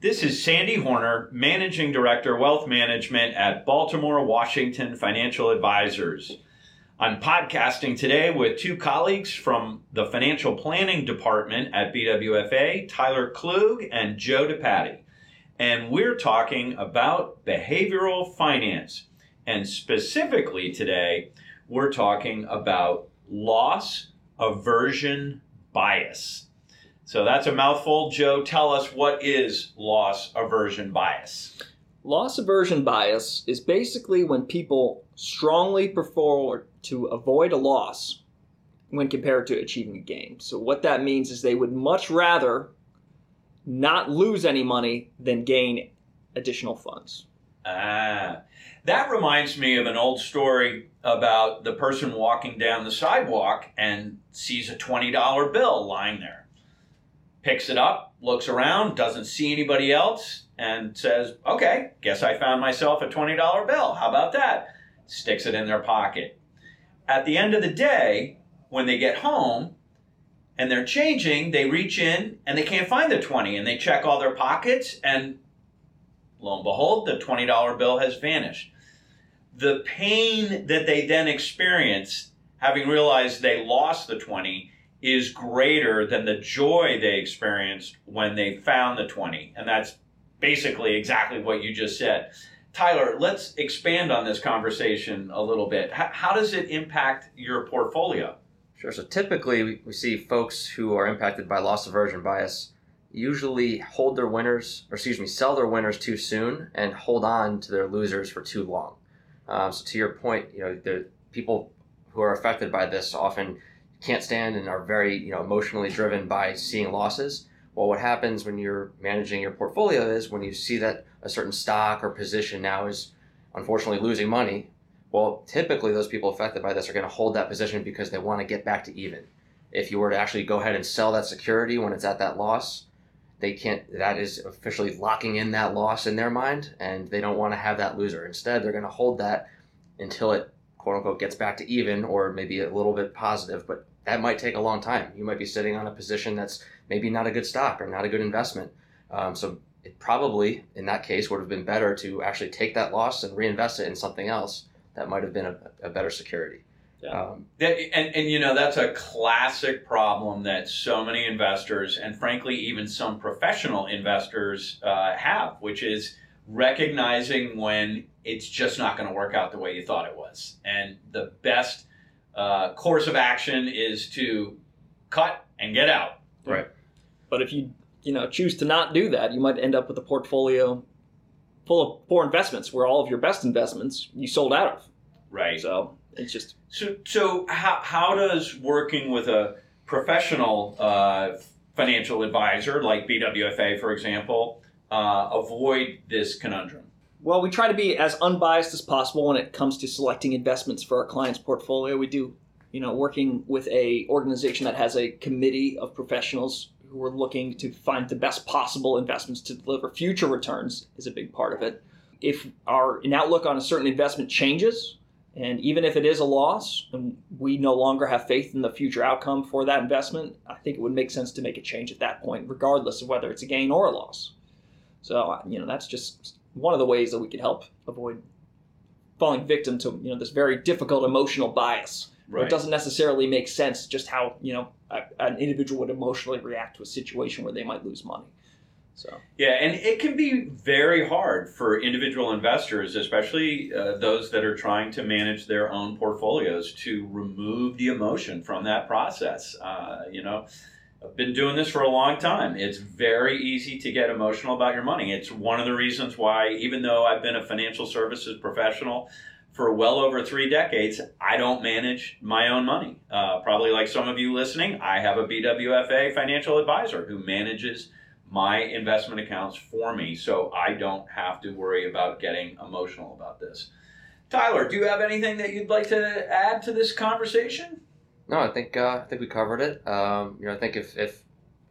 This is Sandy Hornor, Managing Director, Wealth Management at Baltimore, Washington Financial Advisors. I'm podcasting today with two colleagues from the Financial Planning Department at BWFA, Tyler Klug and Joe DePatty. And we're talking about behavioral finance. And specifically today, we're talking about loss aversion bias. So that's a mouthful. Joe, tell us, what is loss aversion bias? Loss aversion bias is basically when people strongly prefer to avoid a loss when compared to achieving a gain. So what that means is they would much rather not lose any money than gain additional funds. That reminds me of an old story about the person walking down the sidewalk and sees a $20 bill lying there. Picks it up, looks around, doesn't see anybody else, and says, okay, guess I found myself a $20 bill. How about that? Sticks it in their pocket. At the end of the day, when they get home and they're changing, they reach in and they can't find the 20, and they check all their pockets, and lo and behold, the $20 bill has vanished. The pain that they then experience, having realized they lost the 20, is greater than the joy they experienced when they found the 20. And that's basically exactly what you just said. Tyler, let's expand on this conversation a little bit. How does it impact your portfolio? Sure. So typically we see folks who are impacted by loss aversion bias usually sell their winners too soon and hold on to their losers for too long. So to your point, the people who are affected by this often can't stand and are very emotionally driven by seeing losses. Well, what happens when you're managing your portfolio is when you see that a certain stock or position now is unfortunately losing money, well, typically those people affected by this are going to hold that position because they want to get back to even. If you were to actually go ahead and sell that security when it's at that loss, they can't. That is officially locking in that loss in their mind, and they don't want to have that loser. Instead, they're going to hold that until it, quote unquote, gets back to even, or maybe a little bit positive, but that might take a long time. You might be sitting on a position that's maybe not a good stock or not a good investment. So it probably, in that case, would have been better to actually take that loss and reinvest it in something else that might have been a better security. Yeah. That's a classic problem that so many investors, and frankly, even some professional investors have, which is recognizing when it's just not going to work out the way you thought it was. And the best course of action is to cut and get out. Right. But if you, choose to not do that, you might end up with a portfolio full of poor investments where all of your best investments you sold out of. Right. So how does working with a professional financial advisor like BWFA, for example, avoid this conundrum? Well, we try to be as unbiased as possible when it comes to selecting investments for our clients' portfolio. We do, working with a organization that has a committee of professionals who are looking to find the best possible investments to deliver future returns is a big part of it. If our outlook on a certain investment changes, and even if it is a loss, and we no longer have faith in the future outcome for that investment, I think it would make sense to make a change at that point, regardless of whether it's a gain or a loss. So, that's just one of the ways that we could help avoid falling victim to, this very difficult emotional bias. Right. It doesn't necessarily make sense just how, an individual would emotionally react to a situation where they might lose money. So. Yeah, and it can be very hard for individual investors, especially those that are trying to manage their own portfolios, to remove the emotion from that process. I've been doing this for a long time. It's very easy to get emotional about your money. It's one of the reasons why, even though I've been a financial services professional for well over 3 decades, I don't manage my own money. Probably like some of you listening, I have a BWFA financial advisor who manages my investment accounts for me, so I don't have to worry about getting emotional about this. Tyler, do you have anything that you'd like to add to this conversation? No, I think we covered it. I think if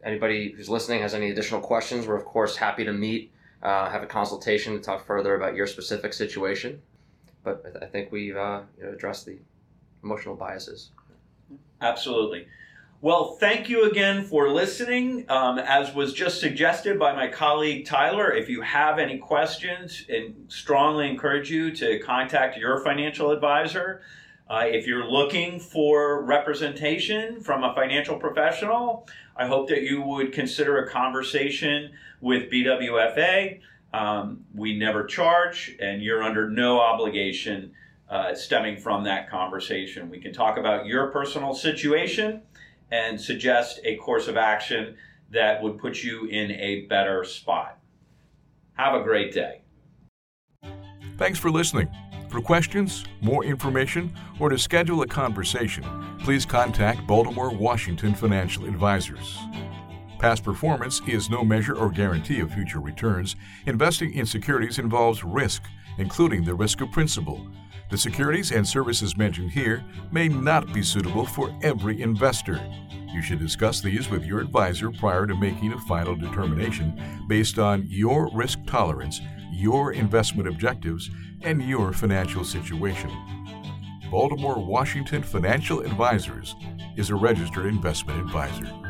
anybody who's listening has any additional questions, we're of course happy to meet, have a consultation to talk further about your specific situation. But I think we've addressed the emotional biases. Absolutely. Well, thank you again for listening. As was just suggested by my colleague Tyler, if you have any questions, and strongly encourage you to contact your financial advisor. If you're looking for representation from a financial professional, I hope that you would consider a conversation with BWFA. We never charge, and you're under no obligation stemming from that conversation. We can talk about your personal situation and suggest a course of action that would put you in a better spot. Have a great day. Thanks for listening. For questions, more information, or to schedule a conversation, please contact Baltimore, Washington Financial Advisors. Past performance is no measure or guarantee of future returns. Investing in securities involves risk, including the risk of principal. The securities and services mentioned here may not be suitable for every investor. You should discuss these with your advisor prior to making a final determination based on your risk tolerance, your investment objectives, and your financial situation. Baltimore, Washington Financial Advisors is a registered investment advisor.